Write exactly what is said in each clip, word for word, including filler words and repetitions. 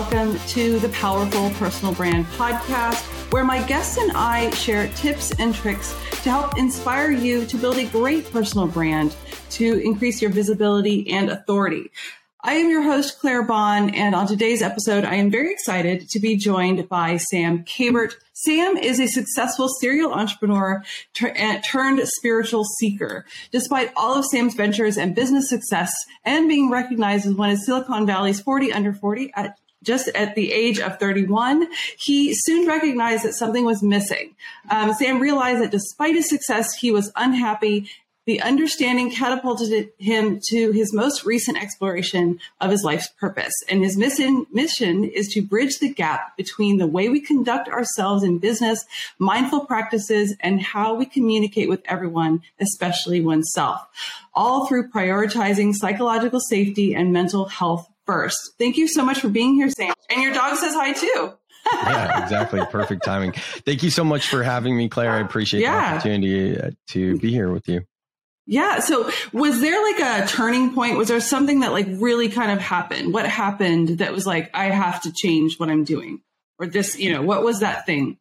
welcome to the Powerful Personal Brand Podcast, where my guests and I share tips and tricks to help inspire you to build a great personal brand to increase your visibility and authority. I am your host, Claire Bahn, and on today's episode, I am very excited to be joined by Sam Kabert. Sam is a successful serial entrepreneur tur- turned spiritual seeker. Despite all of Sam's ventures and business success and being recognized as one of Silicon Valley's forty under forty at just at the age of thirty-one, he soon recognized that something was missing. Um, Sam realized that despite his success, he was unhappy. The understanding catapulted him to his most recent exploration of his life's purpose. And his mission, mission is to bridge the gap between the way we conduct ourselves in business, mindful practices, and how we communicate with everyone, especially oneself, all through prioritizing psychological safety and mental health first. Thank you so much for being here, Sam. And your dog says hi, too. Yeah, exactly. Perfect timing. Thank you so much for having me, Claire. I appreciate yeah. the opportunity to be here with you. Yeah. So was there like a turning point? Was there something that like really kind of happened? What happened that was like, I have to change what I'm doing, or this, you know, what was that thing?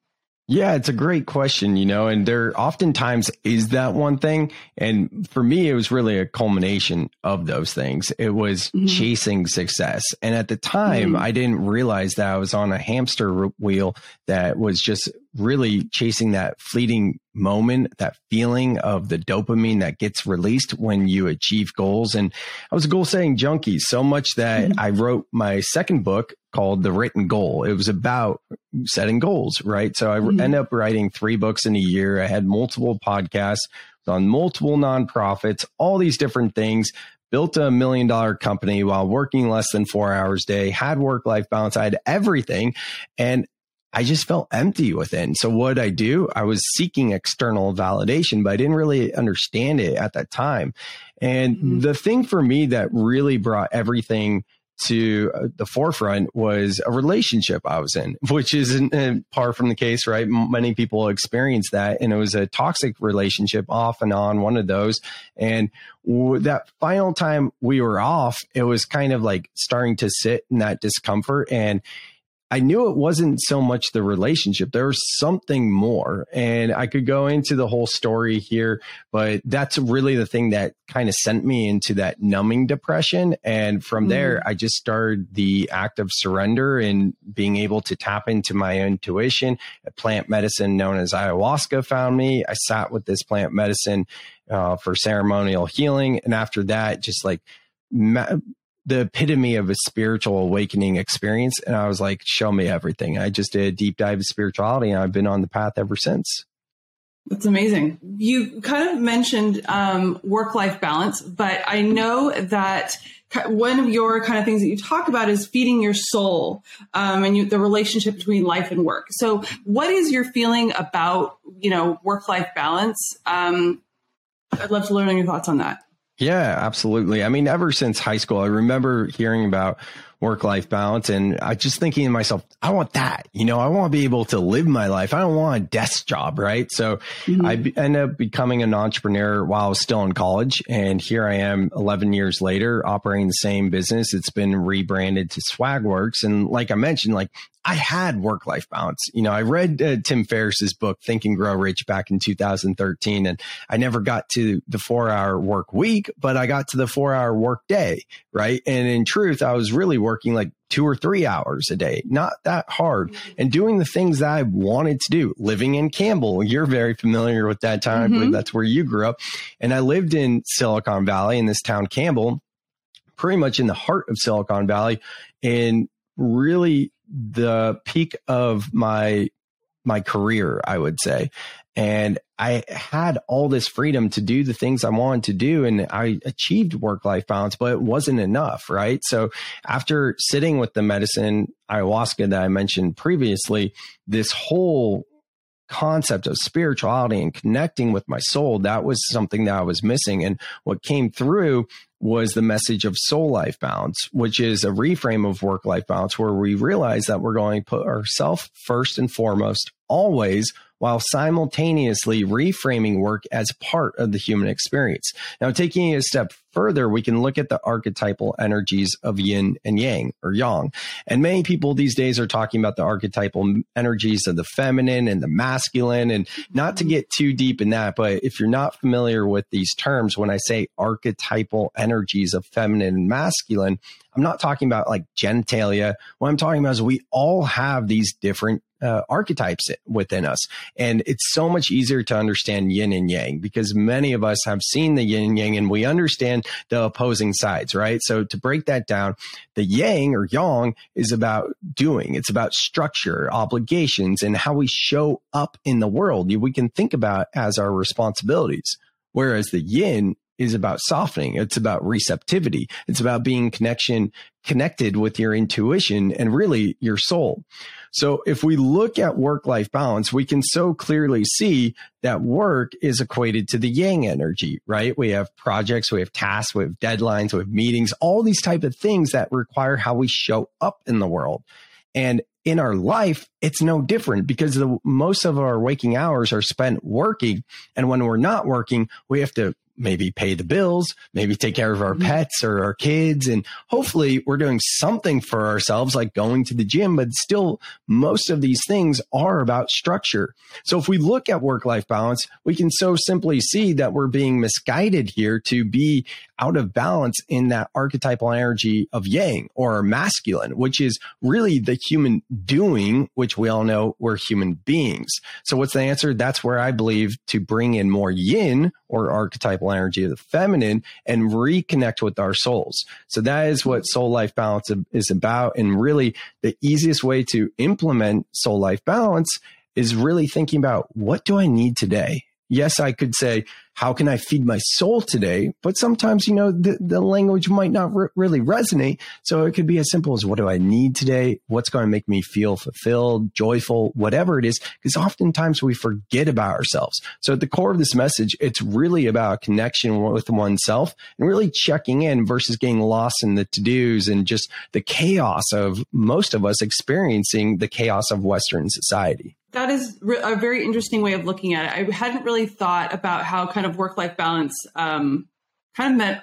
Yeah, it's a great question, you know, and there oftentimes is that one thing. And for me, it was really a culmination of those things. It was mm-hmm. chasing success. And at the time, mm-hmm. I didn't realize that I was on a hamster wheel that was just really chasing that fleeting moment, that feeling of the dopamine that gets released when you achieve goals. And I was a goal setting junkie so much that mm-hmm. I wrote my second book called The Written Goal. It was about setting goals, right? So I mm-hmm. ended up writing three books in a year. I had multiple podcasts on multiple nonprofits, all these different things. Built a million dollar company while working less than four hours a day, had work-life balance. I had everything. And I just felt empty within. So what did I do? I was seeking external validation, but I didn't really understand it at that time. And mm-hmm. the thing for me that really brought everything to the forefront was a relationship I was in, which isn't uh, par from the case, right? Many people experience that. And it was a toxic relationship, off and on, one of those. And w- that final time we were off, it was kind of like starting to sit in that discomfort, and I knew it wasn't so much the relationship. There was something more, and I could go into the whole story here, but that's really the thing that kind of sent me into that numbing depression. And from mm-hmm. there, I just started the act of surrender and being able to tap into my intuition. A plant medicine known as ayahuasca found me. I sat with this plant medicine uh, for ceremonial healing. And after that, just like ma- the epitome of a spiritual awakening experience. And I was like, show me everything. I just did a deep dive of spirituality, and I've been on the path ever since. That's amazing. You kind of mentioned um, work-life balance, but I know that one of your kind of things that you talk about is feeding your soul um, and you, the relationship between life and work. So what is your feeling about, you know, work-life balance? Um, I'd love to learn your thoughts on that. Yeah, absolutely. I mean, ever since high school, I remember hearing about work-life balance, and I just thinking to myself, I want that, you know, I want to be able to live my life. I don't want a desk job, right? So mm-hmm. I be- ended up becoming an entrepreneur while I was still in college. And here I am eleven years later, operating the same business. It's been rebranded to SwagWorx. And like I mentioned, like I had work-life balance. You know, I read uh, Tim Ferriss's book, Think and Grow Rich, back in two thousand thirteen. And I never got to the four hour work week, but I got to the four hour work day, right? And in truth, I was really working working like two or three hours a day, not that hard, and doing the things that I wanted to do, living in Campbell. You're very familiar with that town. Mm-hmm. I believe that's where you grew up. And I lived in Silicon Valley, in this town, Campbell, pretty much in the heart of Silicon Valley. And really the peak of my, my career, I would say. And I had all this freedom to do the things I wanted to do, and I achieved work-life balance, but it wasn't enough, right? So after sitting with the medicine, ayahuasca, that I mentioned previously, this whole concept of spirituality and connecting with my soul, that was something that I was missing. And what came through was the message of soul-life balance, which is a reframe of work-life balance, where we realize that we're going to put ourselves first and foremost, always, while simultaneously reframing work as part of the human experience. Now, taking it a step further, we can look at the archetypal energies of yin and yang, or yang. And many people these days are talking about the archetypal energies of the feminine and the masculine, and not to get too deep in that, but if you're not familiar with these terms, when I say archetypal energies of feminine and masculine, I'm not talking about like genitalia. What I'm talking about is we all have these different Uh, archetypes within us. And it's so much easier to understand yin and yang because many of us have seen the yin and yang and we understand the opposing sides, right? So to break that down, the yang or yang is about doing. It's about structure, obligations, and how we show up in the world. We can think about as our responsibilities, whereas the yin is about softening. It's about receptivity. It's about being connection connected with your intuition and really your soul. So if we look at work-life balance, we can so clearly see that work is equated to the yang energy, right? We have projects, we have tasks, we have deadlines, we have meetings, all these type of things that require how we show up in the world. And in our life, it's no different because the most of our waking hours are spent working. And when we're not working, we have to maybe pay the bills, maybe take care of our pets or our kids. And hopefully we're doing something for ourselves, like going to the gym, but still most of these things are about structure. So if we look at work-life balance, we can so simply see that we're being misguided here to be out of balance in that archetypal energy of yang or masculine, which is really the human doing, which we all know we're human beings. So what's the answer? That's where I believe to bring in more yin or archetypal energy of the feminine and reconnect with our souls. So that is what SOUL/Life Balance is about. And really the easiest way to implement SOUL/Life Balance is really thinking about, what do I need today? Yes, I could say, how can I feed my soul today? But sometimes, you know, the, the language might not re- really resonate. So it could be as simple as, what do I need today? What's going to make me feel fulfilled, joyful, whatever it is, because oftentimes we forget about ourselves. So at the core of this message, it's really about connection with oneself and really checking in versus getting lost in the to-dos and just the chaos of most of us experiencing the chaos of Western society. That is a very interesting way of looking at it. I hadn't really thought about how kind of work-life balance um, kind of meant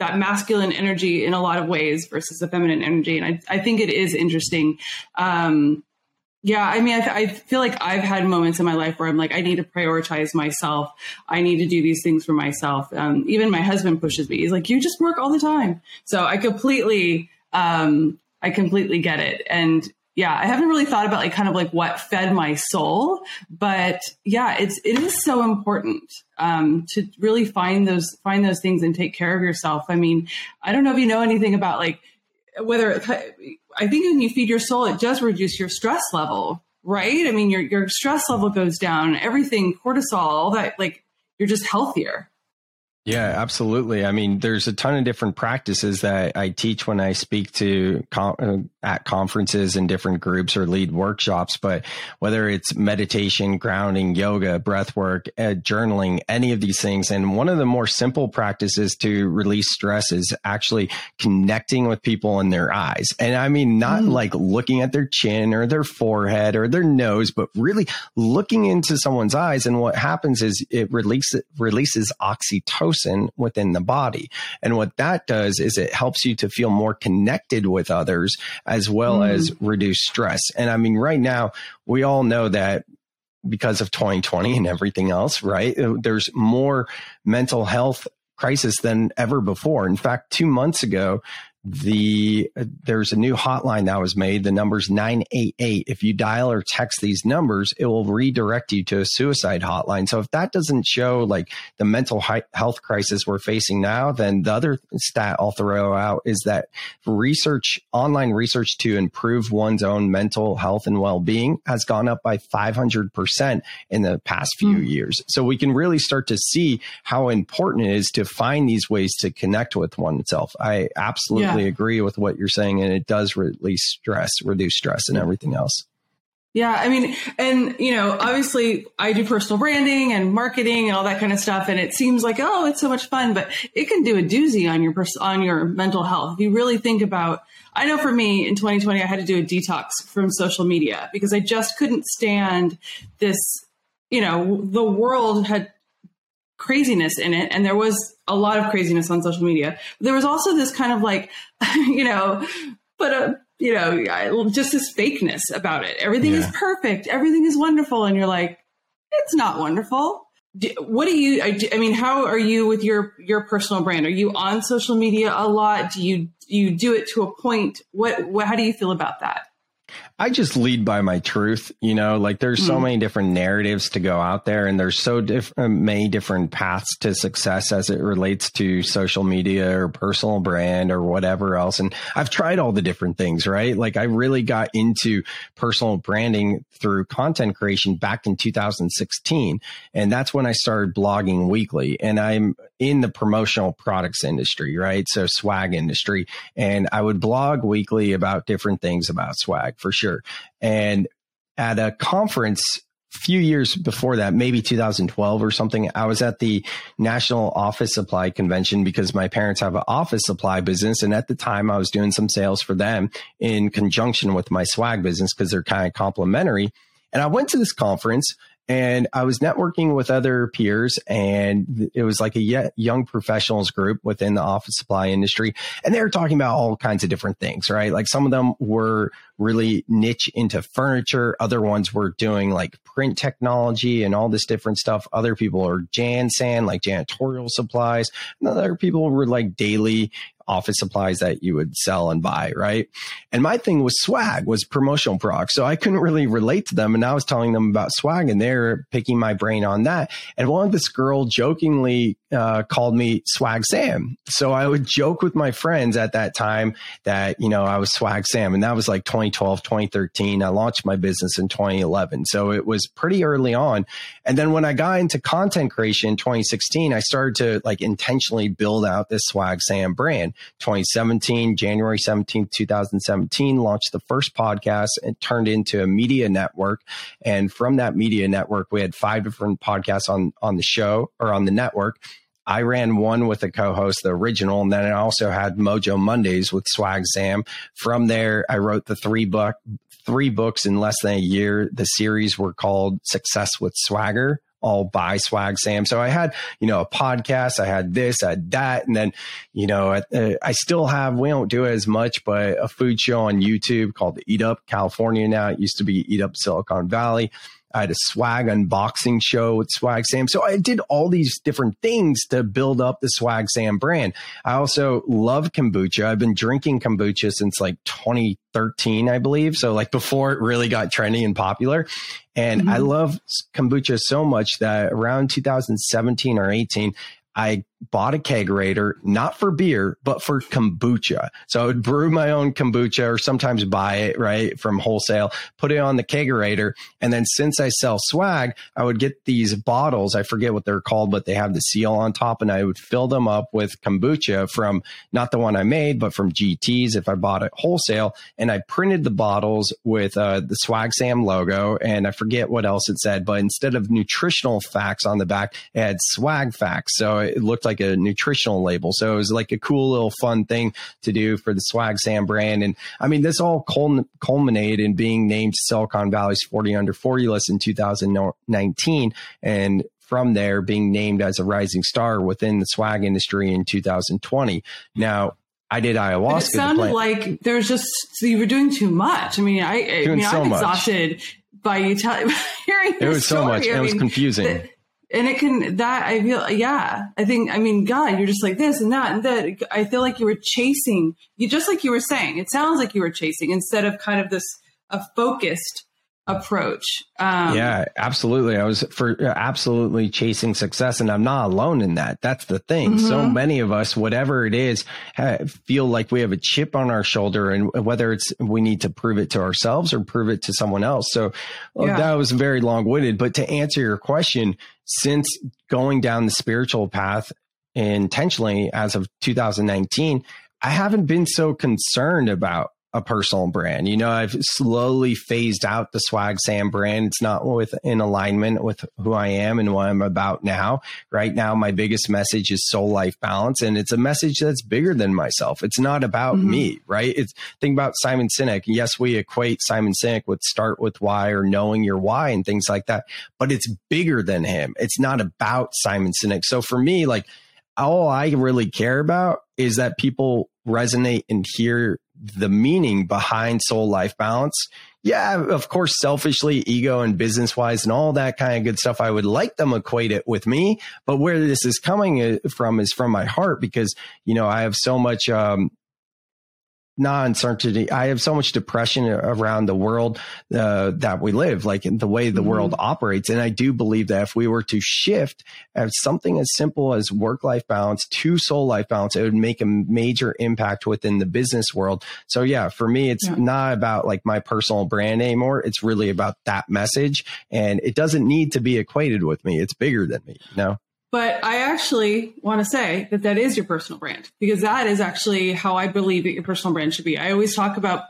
that masculine energy in a lot of ways versus the feminine energy. And I, I think it is interesting. Um, yeah, I mean, I, I feel like I've had moments in my life where I'm like, I need to prioritize myself. I need to do these things for myself. Um, even my husband pushes me. He's like, you just work all the time. So I completely, um, I completely get it. And yeah, I haven't really thought about like kind of like what fed my soul, but yeah, it's it is so important um, to really find those find those things and take care of yourself. I mean, I don't know if you know anything about like whether it, I think when you feed your soul, it does reduce your stress level, right? I mean, your your stress level goes down, everything, cortisol, all that, like you're just healthier. Yeah, absolutely. I mean, there's a ton of different practices that I teach when I speak to com- at conferences and different groups or lead workshops. But whether it's meditation, grounding, yoga, breath work, uh, journaling, any of these things. And one of the more simple practices to release stress is actually connecting with people in their eyes. And I mean, not mm. like looking at their chin or their forehead or their nose, but really looking into someone's eyes. And what happens is it releases, releases oxytocin within the body. And what that does is it helps you to feel more connected with others as well mm. as reduce stress. And I mean, right now, we all know that because of twenty twenty and everything else, right? There's more mental health crisis than ever before. In fact, two months ago, The uh, there's a new hotline that was made. The number's nine eight eight. If you dial or text these numbers, it will redirect you to a suicide hotline. So if that doesn't show like the mental hi- health crisis we're facing now, then the other stat I'll throw out is that research, online research to improve one's own mental health and well-being has gone up by five hundred percent in the past few mm. years. So we can really start to see how important it is to find these ways to connect with oneself. I absolutely yeah. agree with what you're saying, and it does release stress, reduce stress and everything else. Yeah. I mean, and, you know, obviously I do personal branding and marketing and all that kind of stuff. And it seems like, oh, it's so much fun, but it can do a doozy on your pers- on your mental health. If you really think about, I know for me in twenty twenty, I had to do a detox from social media because I just couldn't stand this, you know, the world had craziness in it. And there was a lot of craziness on social media. There was also this kind of like, you know, but a, you know, just this fakeness about it. Everything yeah. is perfect. Everything is wonderful. And you're like, it's not wonderful. Do, what do you, I, I mean, how are you with your, your personal brand? Are you on social media a lot? Do you, you do it to a point? What, what, how do you feel about that? I just lead by my truth. You know, like there's so mm. many different narratives to go out there, and there's so diff- many different paths to success as it relates to social media or personal brand or whatever else. And I've tried all the different things, right? Like I really got into personal branding through content creation back in two thousand sixteen. And that's when I started blogging weekly, and I'm in the promotional products industry, right? So swag industry. And I would blog weekly about different things about swag for sure. And at a conference a few years before that, maybe two thousand twelve or something, I was at the National Office Supply Convention because my parents have an office supply business. And at the time I was doing some sales for them in conjunction with my swag business because they're kind of complementary. And I went to this conference and I was networking with other peers, and it was like a young professionals group within the office supply industry. And they were talking about all kinds of different things, right? Like some of them were really niche into furniture. Other ones were doing like print technology and all this different stuff. Other people are Jansan, like janitorial supplies. And other people were like daily office supplies that you would sell and buy, right? And my thing was swag, was promotional products. So I couldn't really relate to them. And I was telling them about swag, and they're picking my brain on that. And one of this girl jokingly uh, called me Swag Sam. So I would joke with my friends at that time that, you know, I was Swag Sam. And that was like twenty twelve, twenty thirteen. I launched my business in twenty eleven. So it was pretty early on. And then when I got into content creation in twenty sixteen, I started to like intentionally build out this Swag Sam brand. twenty seventeen, January seventeenth, two thousand seventeen, launched the first podcast and turned into a media network. And from that media network, we had five different podcasts on, on the show or on the network. I ran one with a co-host, the original, and then I also had Mojo Mondays with Swag Sam. From there, I wrote the three book, three books in less than a year. The series were called Success with Swagger, all by Swag Sam. So I had, you know, a podcast, I had this, I had that. And then, you know, I, I still have, we don't do it as much, but a food show on YouTube called the Eat Up California. Now it used to be Eat Up Silicon Valley. I had a swag unboxing show with Swag Sam. So I did all these different things to build up the Swag Sam brand. I also love kombucha. I've been drinking kombucha since like twenty thirteen, I believe. So like before it really got trendy and popular. And mm-hmm. I love kombucha so much that around two thousand seventeen or eighteen, I bought a kegerator, not for beer, but for kombucha. So I would brew my own kombucha or sometimes buy it right from wholesale, put it on the kegerator. And then since I sell swag, I would get these bottles. I forget what they're called, but they have the seal on top, and I would fill them up with kombucha from not the one I made, but from G T's if I bought it wholesale. And I printed the bottles with uh, the Swag Sam logo. And I forget what else it said, but instead of nutritional facts on the back, it had swag facts. So it looked like a nutritional label. So it was like a cool little fun thing to do for the Swag Sam brand. And I mean, this all culmin- culminated in being named Silicon Valley's forty under forty list in two thousand nineteen. And from there being named as a rising star within the swag industry in two thousand twenty. Now, I did ayahuasca. But it sounded like there was just, so you were doing too much. I mean, I, I mean, so I'm much. exhausted by you telling, hearing it was story. so much. I mean, it was confusing. The, And it can, that I feel, yeah, I think, I mean, God, you're just like this and that and that. I feel like you were chasing, you just like you were saying, it sounds like you were chasing instead of kind of this a focused approach. Um, yeah, absolutely. I was for absolutely chasing success, and I'm not alone in that. That's the thing. Mm-hmm. So many of us, whatever it is, feel like we have a chip on our shoulder, and whether it's we need to prove it to ourselves or prove it to someone else. So well, yeah. that was very long-winded. But to answer your question, since going down the spiritual path intentionally as of two thousand nineteen, I haven't been so concerned about a personal brand. You know, I've slowly phased out the Swag Sam brand. It's not with in alignment with who I am and what I'm about now. Right now, my biggest message is soul life balance. And it's a message that's bigger than myself. It's not about mm-hmm. me, right? It's think about Simon Sinek. Yes, we equate Simon Sinek with start with why or knowing your why and things like that, but it's bigger than him. It's not about Simon Sinek. So for me, like, all I really care about is that people resonate and hear the meaning behind soul life balance. Yeah, of course, selfishly, ego and business wise and all that kind of good stuff, I would like them to equate it with me. But where this is coming from is from my heart, because, you know, I have so much um, non-certainty. I have so much depression around the world uh, that we live, like in the way the mm-hmm. world operates. And I do believe that if we were to shift as something as simple as work-life balance to soul-life balance, it would make a major impact within the business world. So yeah, for me, it's yeah. not about like my personal brand anymore. It's really about that message. And it doesn't need to be equated with me. It's bigger than me, you know? But I actually want to say that that is your personal brand, because that is actually how I believe that your personal brand should be. I always talk about,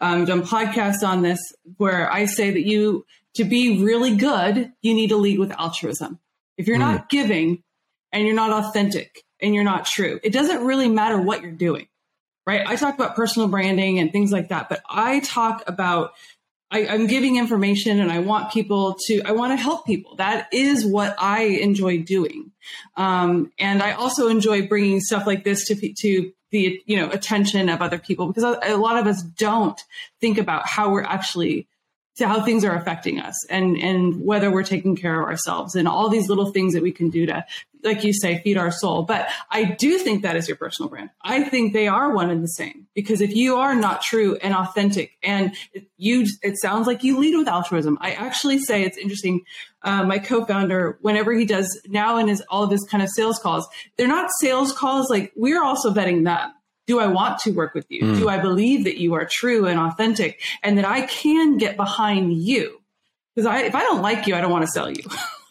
um, done podcasts on this, where I say that you, to be really good, you need to lead with altruism. If you're mm. not giving and you're not authentic and you're not true, it doesn't really matter what you're doing, right? I talk about personal branding and things like that, but I talk about I, I'm giving information and I want people to, I want to help people. That is what I enjoy doing. Um, and I also enjoy bringing stuff like this to, to the, you know, attention of other people, because a, a lot of us don't think about how we're actually, to how things are affecting us and, and whether we're taking care of ourselves and all these little things that we can do to, like you say, feed our soul. But I do think that is your personal brand. I think they are one and the same, because if you are not true and authentic and you, it sounds like you lead with altruism. I actually say it's interesting. Uh, my co-founder, whenever he does now in his, all of his kind of sales calls, they're not sales calls. Like, we're also vetting them. Do I want to work with you? Mm. Do I believe that you are true and authentic and that I can get behind you? Because I, if I don't like you, I don't want to sell you.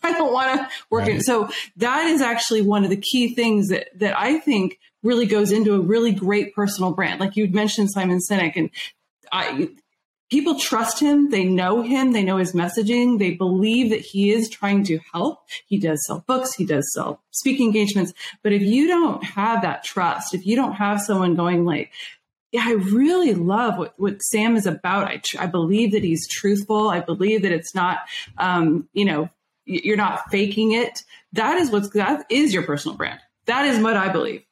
I don't want to work right. it. So that is actually one of the key things that, that I think really goes into a really great personal brand. Like you mentioned Simon Sinek, and I, people trust him. They know him. They know his messaging. They believe that he is trying to help. He does sell books. He does sell speaking engagements. But if you don't have that trust, if you don't have someone going like, yeah, I really love what, what Sam is about. I, I believe that he's truthful. I believe that it's not, um, you know, you're not faking it. That is what's, that is your personal brand. That is what I believe.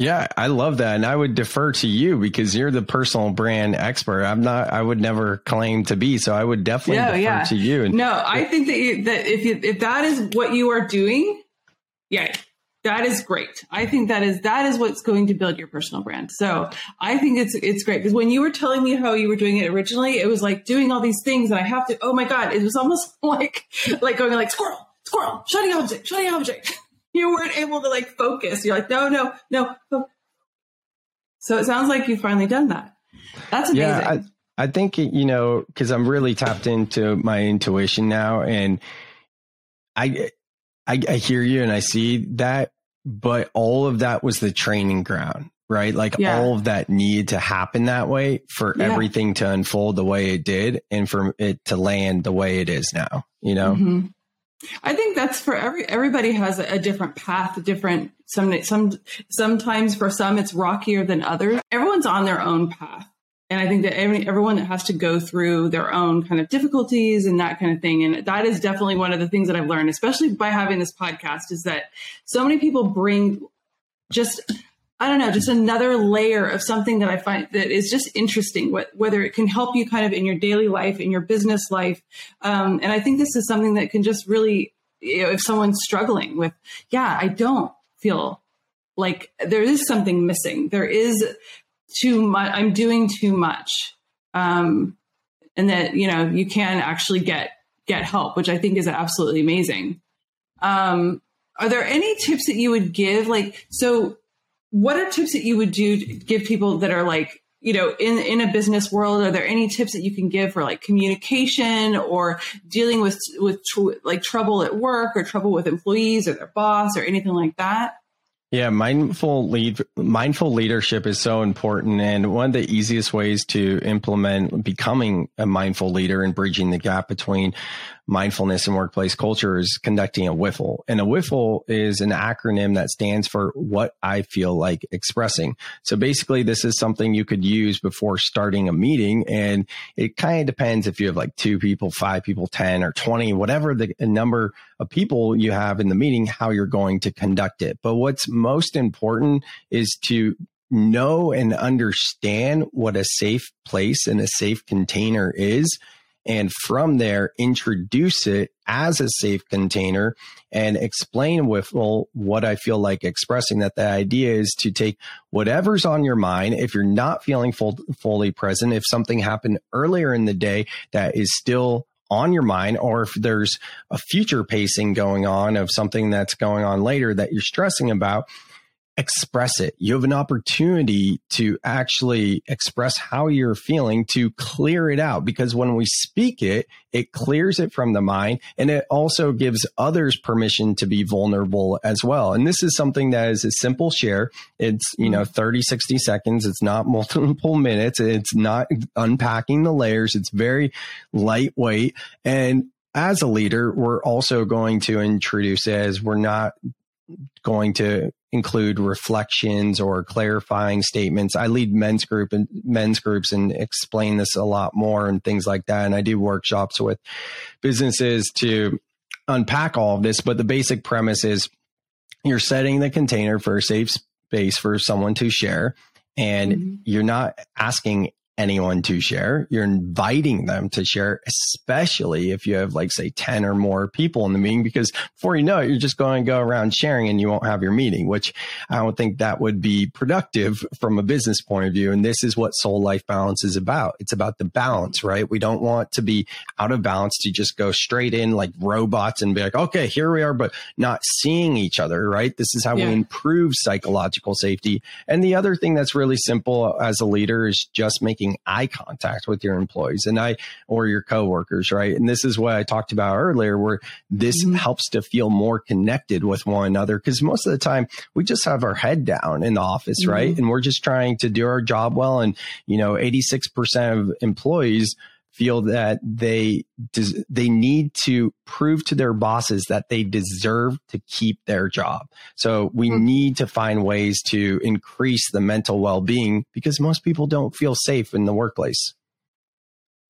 Yeah, I love that. And I would defer to you because you're the personal brand expert. I'm not, I would never claim to be. So I would definitely no, defer yeah. to you. And, no, I think that, you, that if you, if that is what you are doing, yeah, that is great. I think that is, that is what's going to build your personal brand. So I think it's, it's great. Because when you were telling me how you were doing it originally, it was like doing all these things and I have to, oh my God, it was almost like, like going like squirrel, squirrel, shiny object, shiny object. You weren't able to like focus. You're like, no, no, no. So it sounds like you've finally done that. That's amazing. Yeah, I, I think, you know, cause I'm really tapped into my intuition now, and I, I, I hear you and I see that, but all of that was the training ground, right? Like yeah. all of that needed to happen that way for yeah. everything to unfold the way it did and for it to land the way it is now, you know? Mm-hmm. I think that's for every, everybody has a, a different path, a different, some, some, sometimes for some it's rockier than others. Everyone's on their own path. And I think that every, everyone has to go through their own kind of difficulties and that kind of thing. And that is definitely one of the things that I've learned, especially by having this podcast, is that so many people bring just, I don't know, just another layer of something that I find that is just interesting, what, whether it can help you kind of in your daily life, in your business life. Um, and I think this is something that can just really, you know, if someone's struggling with, yeah, I don't feel like there is something missing. There is too much. I'm doing too much. Um, and that, you know, you can actually get, get help, which I think is absolutely amazing. Um, are there any tips that you would give? Like, so what are tips that you would do to give people that are like, you know, in, in a business world, are there any tips that you can give for like communication or dealing with, with tr- like trouble at work or trouble with employees or their boss or anything like that? Yeah, mindful lead, mindful leadership is so important. And one of the easiest ways to implement becoming a mindful leader and bridging the gap between mindfulness and workplace culture is conducting a W I F L. And a W I F L is an acronym that stands for What I Feel Like Expressing. So basically, this is something you could use before starting a meeting. And it kind of depends if you have like two people, five people, ten or twenty, whatever the number of people you have in the meeting, how you're going to conduct it. But what's most important is to know and understand what a safe place and a safe container is. And from there, introduce it as a safe container and explain with, well, what I feel like expressing, that the idea is to take whatever's on your mind. If you're not feeling full, fully present, if something happened earlier in the day that is still on your mind, or if there's a future pacing going on of something that's going on later that you're stressing about, express it. You have an opportunity to actually express how you're feeling, to clear it out, because when we speak it, it clears it from the mind, and it also gives others permission to be vulnerable as well. And this is something that is a simple share. It's, you know, thirty, sixty seconds. It's not multiple minutes. It's not unpacking the layers. It's very lightweight. And as a leader, we're also going to introduce it as we're not going to include reflections or clarifying statements. I lead men's group and men's groups and explain this a lot more and things like that. And I do workshops with businesses to unpack all of this. But the basic premise is you're setting the container for a safe space for someone to share, and mm-hmm. you're not asking anyone to share. You're inviting them to share, especially if you have like, say, ten or more people in the meeting, because before you know it, you're just going to go around sharing and you won't have your meeting, which I don't think that would be productive from a business point of view. And this is what SOUL/Life Balance is about. It's about the balance, right? We don't want to be out of balance, to just go straight in like robots and be like, okay, here we are, but not seeing each other, right? This is how yeah. we improve psychological safety. And the other thing that's really simple as a leader is just making eye contact with your employees and I or your coworkers, right? And this is what I talked about earlier, where this mm-hmm. helps to feel more connected with one another, because most of the time we just have our head down in the office, mm-hmm. right? And we're just trying to do our job well. And you know, eighty-six percent of employees feel that they des- they need to prove to their bosses that they deserve to keep their job. So we mm-hmm. need to find ways to increase the mental well-being, because most people don't feel safe in the workplace.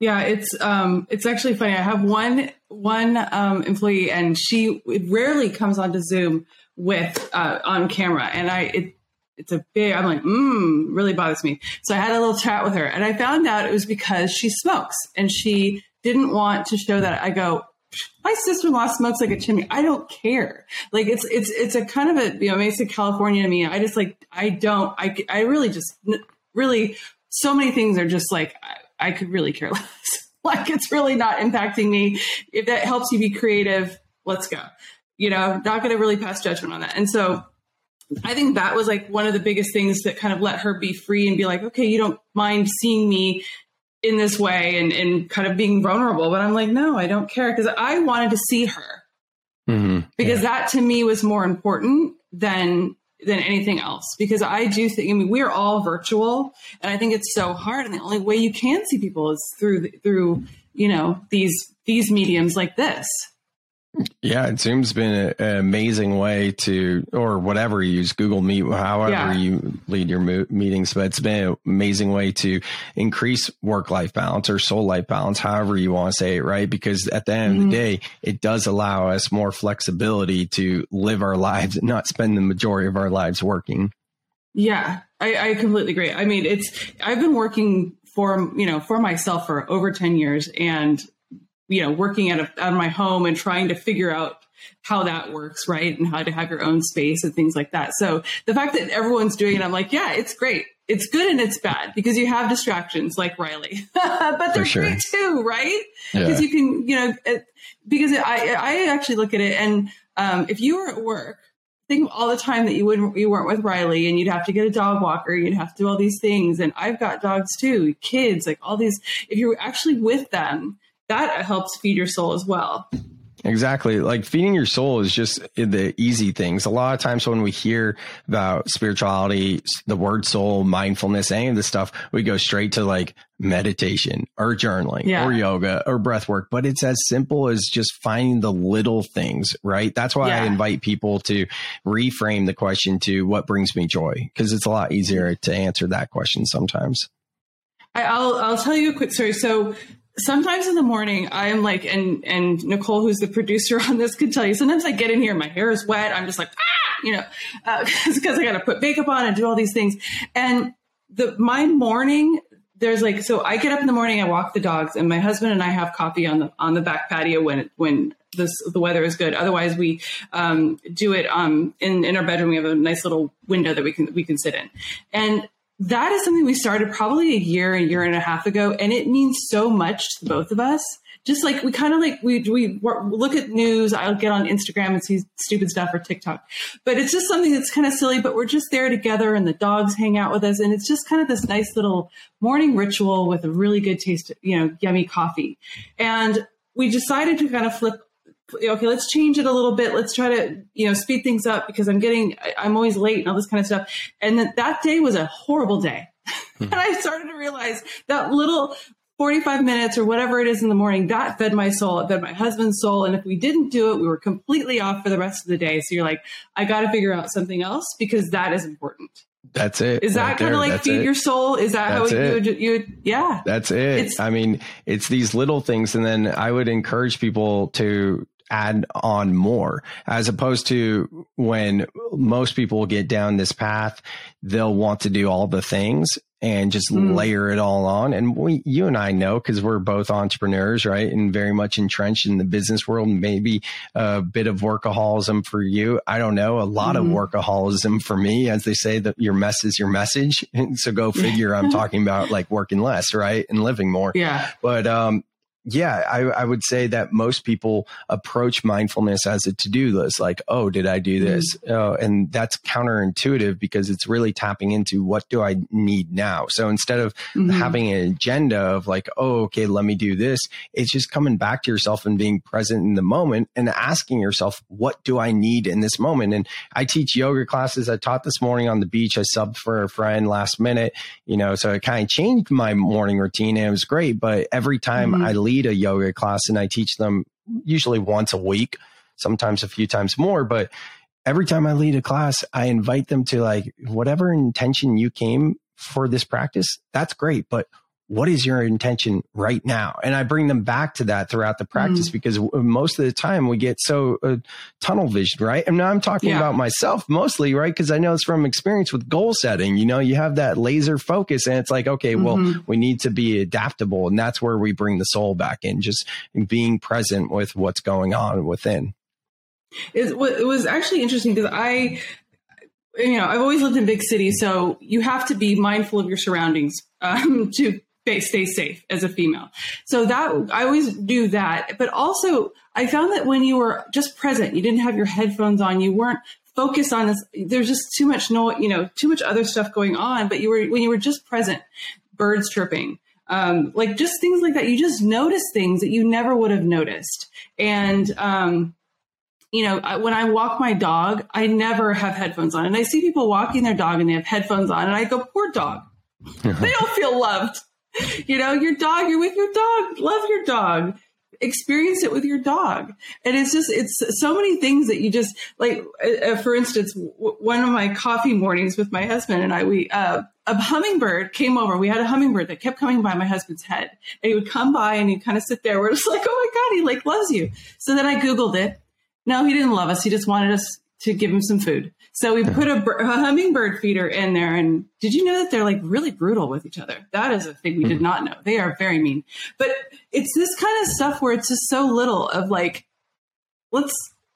Yeah, it's um, it's actually funny. I have one one um, employee, and she rarely comes onto Zoom with uh, on camera, and I it, it's a big. I'm like, mm, really bothers me. So I had a little chat with her, and I found out it was because she smokes, and she didn't want to show that. I go, my sister-in-law smokes like a chimney. I don't care. Like it's it's it's a kind of a, you know, basic California to me. I just like I don't. I I really just really so many things are just like I, I could really care less. Like it's really not impacting me. If that helps you be creative, let's go. You know, not going to really pass judgment on that. And so I think that was like one of the biggest things that kind of let her be free and be like, okay, you don't mind seeing me in this way and, and kind of being vulnerable. But I'm like, no, I don't care. Cause I wanted to see her mm-hmm. because yeah. that to me was more important than, than anything else. Because I do think, I mean, we're all virtual, and I think it's so hard. And the only way you can see people is through, through, you know, these, these mediums like this. Yeah, Zoom's been an amazing way to, or whatever you use, Google Meet, however yeah. you lead your mo- meetings, but it's been an amazing way to increase work-life balance or soul-life balance, however you want to say it, right? Because at the end mm-hmm. of the day, it does allow us more flexibility to live our lives and not spend the majority of our lives working. Yeah, I, I completely agree. I mean, it's, I've been working for, you know, for myself for over ten years, and you know, working out of, out of my home and trying to figure out how that works, right? And how to have your own space and things like that. So the fact that everyone's doing it, I'm like, yeah, it's great. It's good and it's bad, because you have distractions like Riley, but they're sure. great too, right? Because yeah. you can, you know, it, because it, I I actually look at it, and um, if you were at work, think of all the time that you wouldn't, you weren't with Riley, and you'd have to get a dog walker, you'd have to do all these things. And I've got dogs too, kids, like all these. If you were actually with them, that helps feed your soul as well. Exactly. Like feeding your soul is just the easy things. A lot of times when we hear about spirituality, the word soul, mindfulness, any of this stuff, we go straight to like meditation or journaling yeah. or yoga or breath work. But it's as simple as just finding the little things, right? That's why yeah. I invite people to reframe the question to what brings me joy, because it's a lot easier to answer that question sometimes. I, I'll, I'll tell you a quick story. So sometimes in the morning, I'm like, and and Nicole, who's the producer on this, could tell you, sometimes I get in here, my hair is wet. I'm just like, ah, you know, because uh, I got to put makeup on and do all these things. And the my morning, there's like, so I get up in the morning, I walk the dogs, and my husband and I have coffee on the on the back patio when when this the weather is good. Otherwise, we um, do it um in in our bedroom. We have a nice little window that we can we can sit in, and that is something we started probably a year, a year and a half ago. And it means so much to both of us. Just like we kind of like we we look at news. I'll get on Instagram and see stupid stuff or TikTok. But it's just something that's kind of silly. But we're just there together and the dogs hang out with us. And it's just kind of this nice little morning ritual with a really good taste, you know, yummy coffee. And we decided to kind of flip. Okay, let's change it a little bit. Let's try to, you know, speed things up because I'm getting, I'm always late and all this kind of stuff. And that, that day was a horrible day. Mm-hmm. And I started to realize that little forty-five minutes or whatever it is in the morning, that fed my soul. It fed my husband's soul. And if we didn't do it, we were completely off for the rest of the day. So you're like, I got to figure out something else because that is important. That's it. Is that kind of like feed your soul? Is that how you would, you would? Yeah, that's it. It's, I mean, it's these little things. And then I would encourage people to add on more, as opposed to when most people get down this path, they'll want to do all the things and just mm. layer it all on. And we, you and I know, because we're both entrepreneurs, right? And very much entrenched in the business world, maybe a bit of workaholism for you. I don't know, a lot mm. of workaholism for me, as they say that your mess is your message. So go figure. I'm talking about like working less, right? And living more. Yeah. But, um, yeah, I, I would say that most people approach mindfulness as a to-do list, like, oh, did I do this? Mm-hmm. Oh, and that's counterintuitive because it's really tapping into what do I need now? So instead of mm-hmm. having an agenda of like, oh, okay, let me do this, it's just coming back to yourself and being present in the moment and asking yourself, what do I need in this moment? And I teach yoga classes. I taught this morning on the beach. I subbed for a friend last minute, you know, so it kind of changed my morning routine and it was great. But every time mm-hmm. I leave a yoga class, and I teach them usually once a week, sometimes a few times more. But every time I lead a class, I invite them to like, whatever intention you came for this practice, that's great. But what is your intention right now? And I bring them back to that throughout the practice mm. because most of the time we get so uh, tunnel vision, right? And now I'm talking yeah. about myself mostly, right? Because I know it's from experience with goal setting. You know, you have that laser focus and it's like, okay, mm-hmm. well, we need to be adaptable. And that's where we bring the soul back in, just being present with what's going on within. It was actually interesting because I... you know, I've always lived in big cities, so you have to be mindful of your surroundings um, to stay safe as a female. So that I always do that. But also I found that when you were just present, you didn't have your headphones on, you weren't focused on this. There's just too much noise, you know, too much other stuff going on. But you were, when you were just present, birds chirping, um, like just things like that. You just notice things that you never would have noticed. And, um, you know, when I walk my dog, I never have headphones on. And I see people walking their dog and they have headphones on. And I go, poor dog. They don't feel loved. You know, your dog, you're with your dog. Love your dog. Experience it with your dog. And it's just, it's so many things that you just like, uh, for instance, w- one of my coffee mornings with my husband and I, we, uh, a hummingbird came over. We had a hummingbird that kept coming by my husband's head. And he would come by and he'd kind of sit there. We're just like, oh my God, he like loves you. So then I Googled it. No, he didn't love us. He just wanted us to give him some food. So we put a, a hummingbird feeder in there. And did you know that they're like really brutal with each other? That is a thing we did not know. They are very mean. But it's this kind of stuff where it's just so little of like, let's,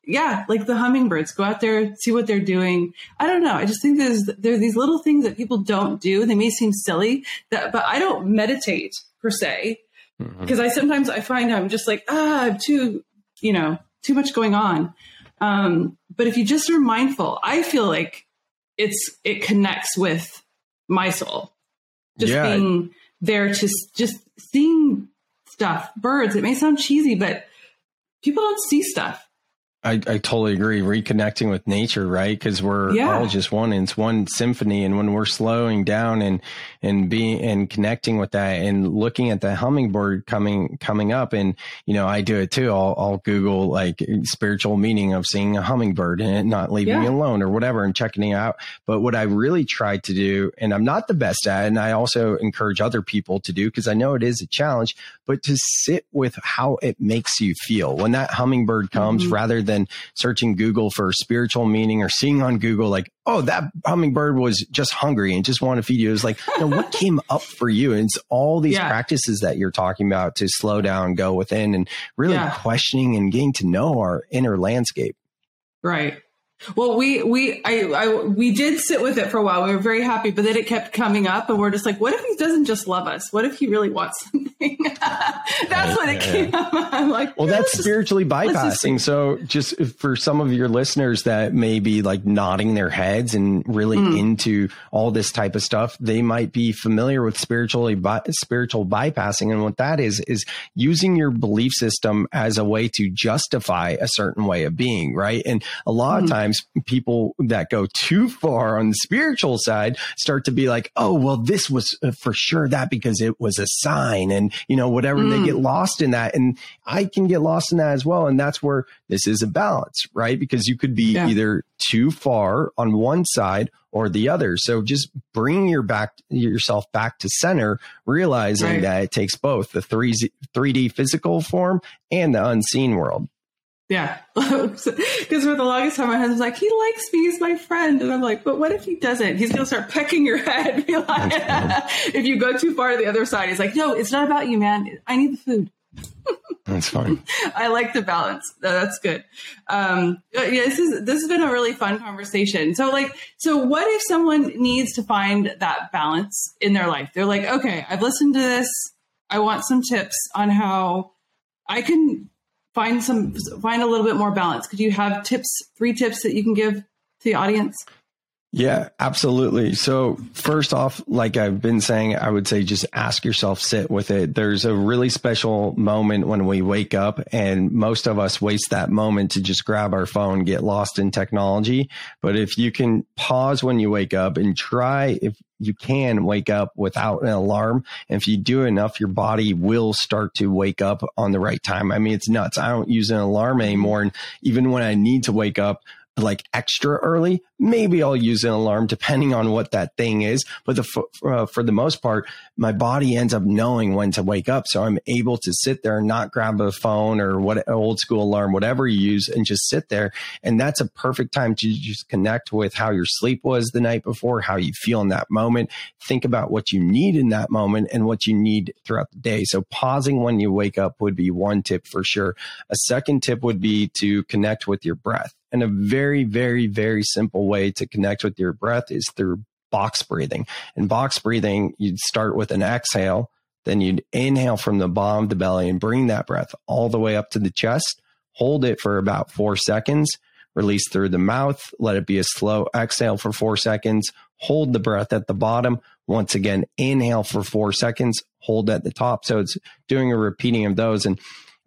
yeah, like the hummingbirds, go out there, see what they're doing. I don't know. I just think there's there are these little things that people don't do. They may seem silly, that, but I don't meditate per se because I sometimes I find I'm just like, ah, I'm too, you know, too much going on. Um, but if you just are mindful, I feel like it's, it connects with my soul. Just yeah. being there to just seeing stuff, birds, it may sound cheesy, but people don't see stuff. I, I totally agree. Reconnecting with nature, right? Because we're yeah. all just one, and it's one symphony. And when we're slowing down and and being and connecting with that, and looking at the hummingbird coming coming up, and you know, I do it too. I'll, I'll Google like spiritual meaning of seeing a hummingbird and it not leaving yeah. me alone or whatever, and checking it out. But what I really try to do, and I'm not the best at, and I also encourage other people to do because I know it is a challenge, but to sit with how it makes you feel when that hummingbird comes, mm-hmm. rather than than searching Google for spiritual meaning or seeing on Google, like, oh, that hummingbird was just hungry and just wanted to feed you. It was like, no, what came up for you? And it's all these yeah. practices that you're talking about to slow down, go within, and really yeah. questioning and getting to know our inner landscape. Right. Well, we, we, I, I, we did sit with it for a while. We were very happy, but then it kept coming up and we're just like, what if he doesn't just love us? What if he really wants something? That's right, when it yeah, came yeah. up. I'm like, well, that's just spiritually bypassing. Just... So just for some of your listeners that may be like nodding their heads and really mm. into all this type of stuff, they might be familiar with spiritually bi- spiritual bypassing. And what that is, is using your belief system as a way to justify a certain way of being, right? And a lot mm. of times, people that go too far on the spiritual side start to be like, oh, well, this was for sure that because it was a sign and, you know, whatever, mm. they get lost in that. And I can get lost in that as well. And that's where this is a balance, right? Because you could be yeah. either too far on one side or the other. So just bring your back yourself back to center, realizing right. that it takes both the three, three D physical form and the unseen world. Yeah, because for the longest time, my husband's like, he likes me, he's my friend. And I'm like, but what if he doesn't? He's going to start pecking your head. Be like, if you go too far to the other side, he's like, no, it's not about you, man. I need the food. That's fine. I like the balance. That's good. Um, yeah, this is this has been a really fun conversation. So like, so what if someone needs to find that balance in their life? They're like, okay, I've listened to this. I want some tips on how I can find some, find a little bit more balance. Could you have tips, three tips that you can give to the audience? Yeah, absolutely. So first off, like I've been saying, I would say just ask yourself, sit with it. There's a really special moment when we wake up, and most of us waste that moment to just grab our phone, get lost in technology. But if you can pause when you wake up and try, if you can wake up without an alarm. And if you do enough, your body will start to wake up on the right time. I mean, it's nuts. I don't use an alarm anymore. And even when I need to wake up like extra early, maybe I'll use an alarm depending on what that thing is. But the, uh, for the most part, my body ends up knowing when to wake up. So I'm able to sit there and not grab a phone or what old school alarm, whatever you use, and just sit there. And that's a perfect time to just connect with how your sleep was the night before, how you feel in that moment. Think about what you need in that moment and what you need throughout the day. So pausing when you wake up would be one tip for sure. A second tip would be to connect with your breath. And a very, very, very simple way to connect with your breath is through box breathing. And box breathing, you'd start with an exhale, then you'd inhale from the bottom of the belly and bring that breath all the way up to the chest. Hold it for about four seconds, release through the mouth, let it be a slow exhale for four seconds, hold the breath at the bottom. Once again, inhale for four seconds, hold at the top. So it's doing a repeating of those. And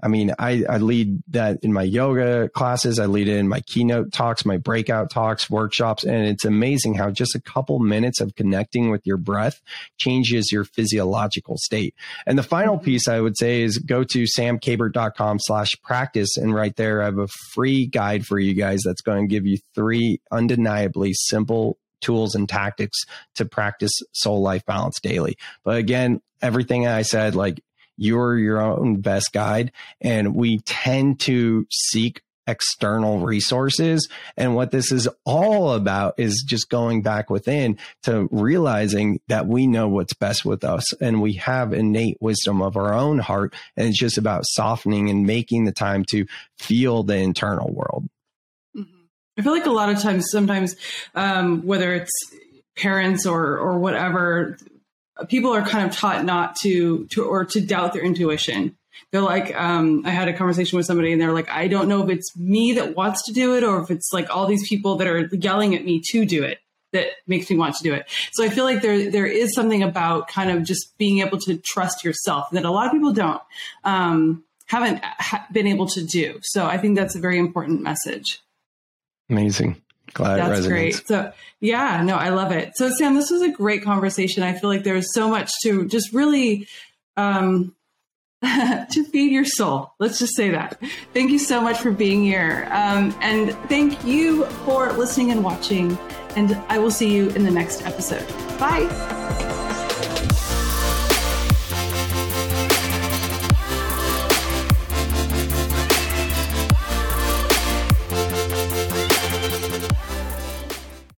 I mean, I, I lead that in my yoga classes. I lead it in my keynote talks, my breakout talks, workshops. And it's amazing how just a couple minutes of connecting with your breath changes your physiological state. And the final piece I would say is go to samkabert.com slash practice. And right there, I have a free guide for you guys that's going to give you three undeniably simple tools and tactics to practice soul life balance daily. But again, everything I said, like, you're your own best guide. And we tend to seek external resources. And what this is all about is just going back within to realizing that we know what's best with us. And we have innate wisdom of our own heart. And it's just about softening and making the time to feel the internal world. Mm-hmm. I feel like a lot of times, sometimes, um, whether it's parents or, or whatever, people are kind of taught not to, to, or to doubt their intuition. They're like, um, I had a conversation with somebody and they're like, I don't know if it's me that wants to do it or if it's like all these people that are yelling at me to do it that makes me want to do it. So I feel like there, there is something about kind of just being able to trust yourself that a lot of people don't. Um, haven't ha- been able to do. So I think that's a very important message. Amazing. Glad that's it resonates. That's great. So yeah, no, I love it. So Sam, this was a great conversation. I feel like there was so much to just really um, to feed your soul. Let's just say that. Thank you so much for being here. Um, and thank you for listening and watching. And I will see you in the next episode. Bye.